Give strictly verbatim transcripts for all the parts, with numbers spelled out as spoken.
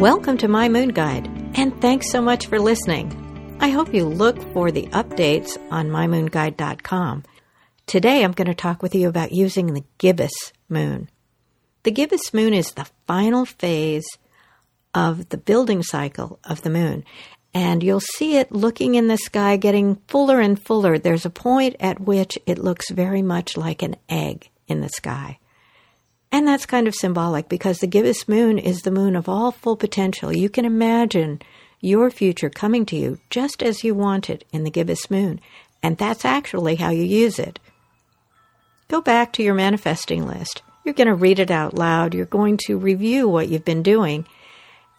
Welcome to My Moon Guide, and thanks so much for listening. I hope you look for the updates on my moon guide dot com. Today I'm going to talk with you about using the gibbous moon. The gibbous moon is the final phase of the building cycle of the moon, and you'll see it looking in the sky getting fuller and fuller. There's a point at which it looks very much like an egg in the sky. And that's kind of symbolic because the gibbous moon is the moon of all full potential. You can imagine your future coming to you just as you want it in the gibbous moon. And that's actually how you use it. Go back to your manifesting list. You're going to read it out loud. You're going to review what you've been doing.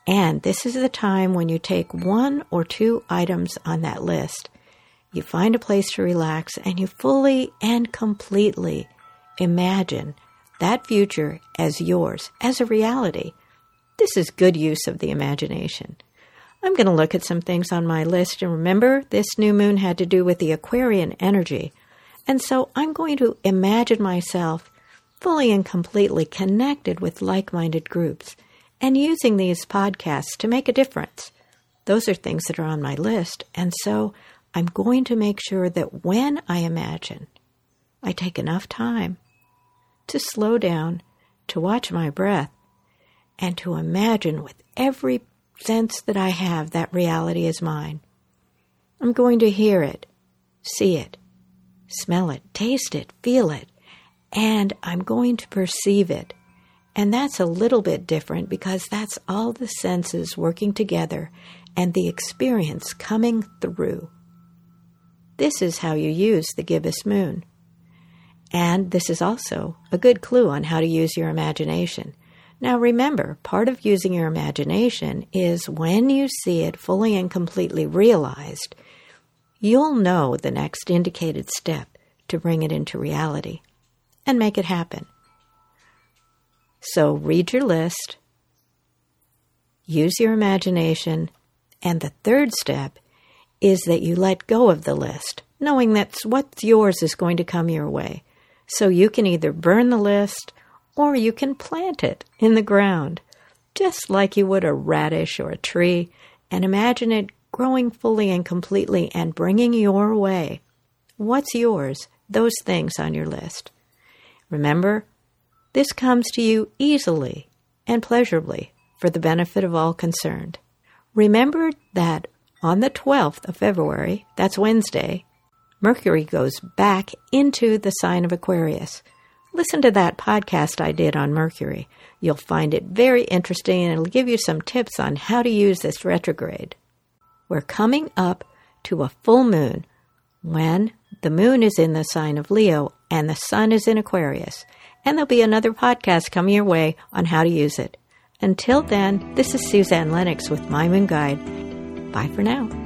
And this is the time when you take one or two items on that list. You find a place to relax and you fully and completely imagine that future as yours, as a reality. This is good use of the imagination. I'm going to look at some things on my list, and remember, this new moon had to do with the Aquarian energy. And so I'm going to imagine myself fully and completely connected with like-minded groups and using these podcasts to make a difference. Those are things that are on my list, and so I'm going to make sure that when I imagine, I take enough time to slow down, to watch my breath, and to imagine with every sense that I have that reality is mine. I'm going to hear it, see it, smell it, taste it, feel it, and I'm going to perceive it. And that's a little bit different because that's all the senses working together and the experience coming through. This is how you use the gibbous moon. And this is also a good clue on how to use your imagination. Now remember, part of using your imagination is when you see it fully and completely realized, you'll know the next indicated step to bring it into reality and make it happen. So read your list, use your imagination, and the third step is that you let go of the list, knowing that what's yours is going to come your way. So you can either burn the list or you can plant it in the ground, just like you would a radish or a tree, and imagine it growing fully and completely and bringing your way. What's yours? Those things on your list. Remember, this comes to you easily and pleasurably for the benefit of all concerned. Remember that on the twelfth of February, that's Wednesday, Mercury goes back into the sign of Aquarius. Listen to that podcast I did on Mercury. You'll find it very interesting, and it'll give you some tips on how to use this retrograde. We're coming up to a full moon when the moon is in the sign of Leo and the sun is in Aquarius. And there'll be another podcast coming your way on how to use it. Until then, this is Suzanne Lennox with My Moon Guide. Bye for now.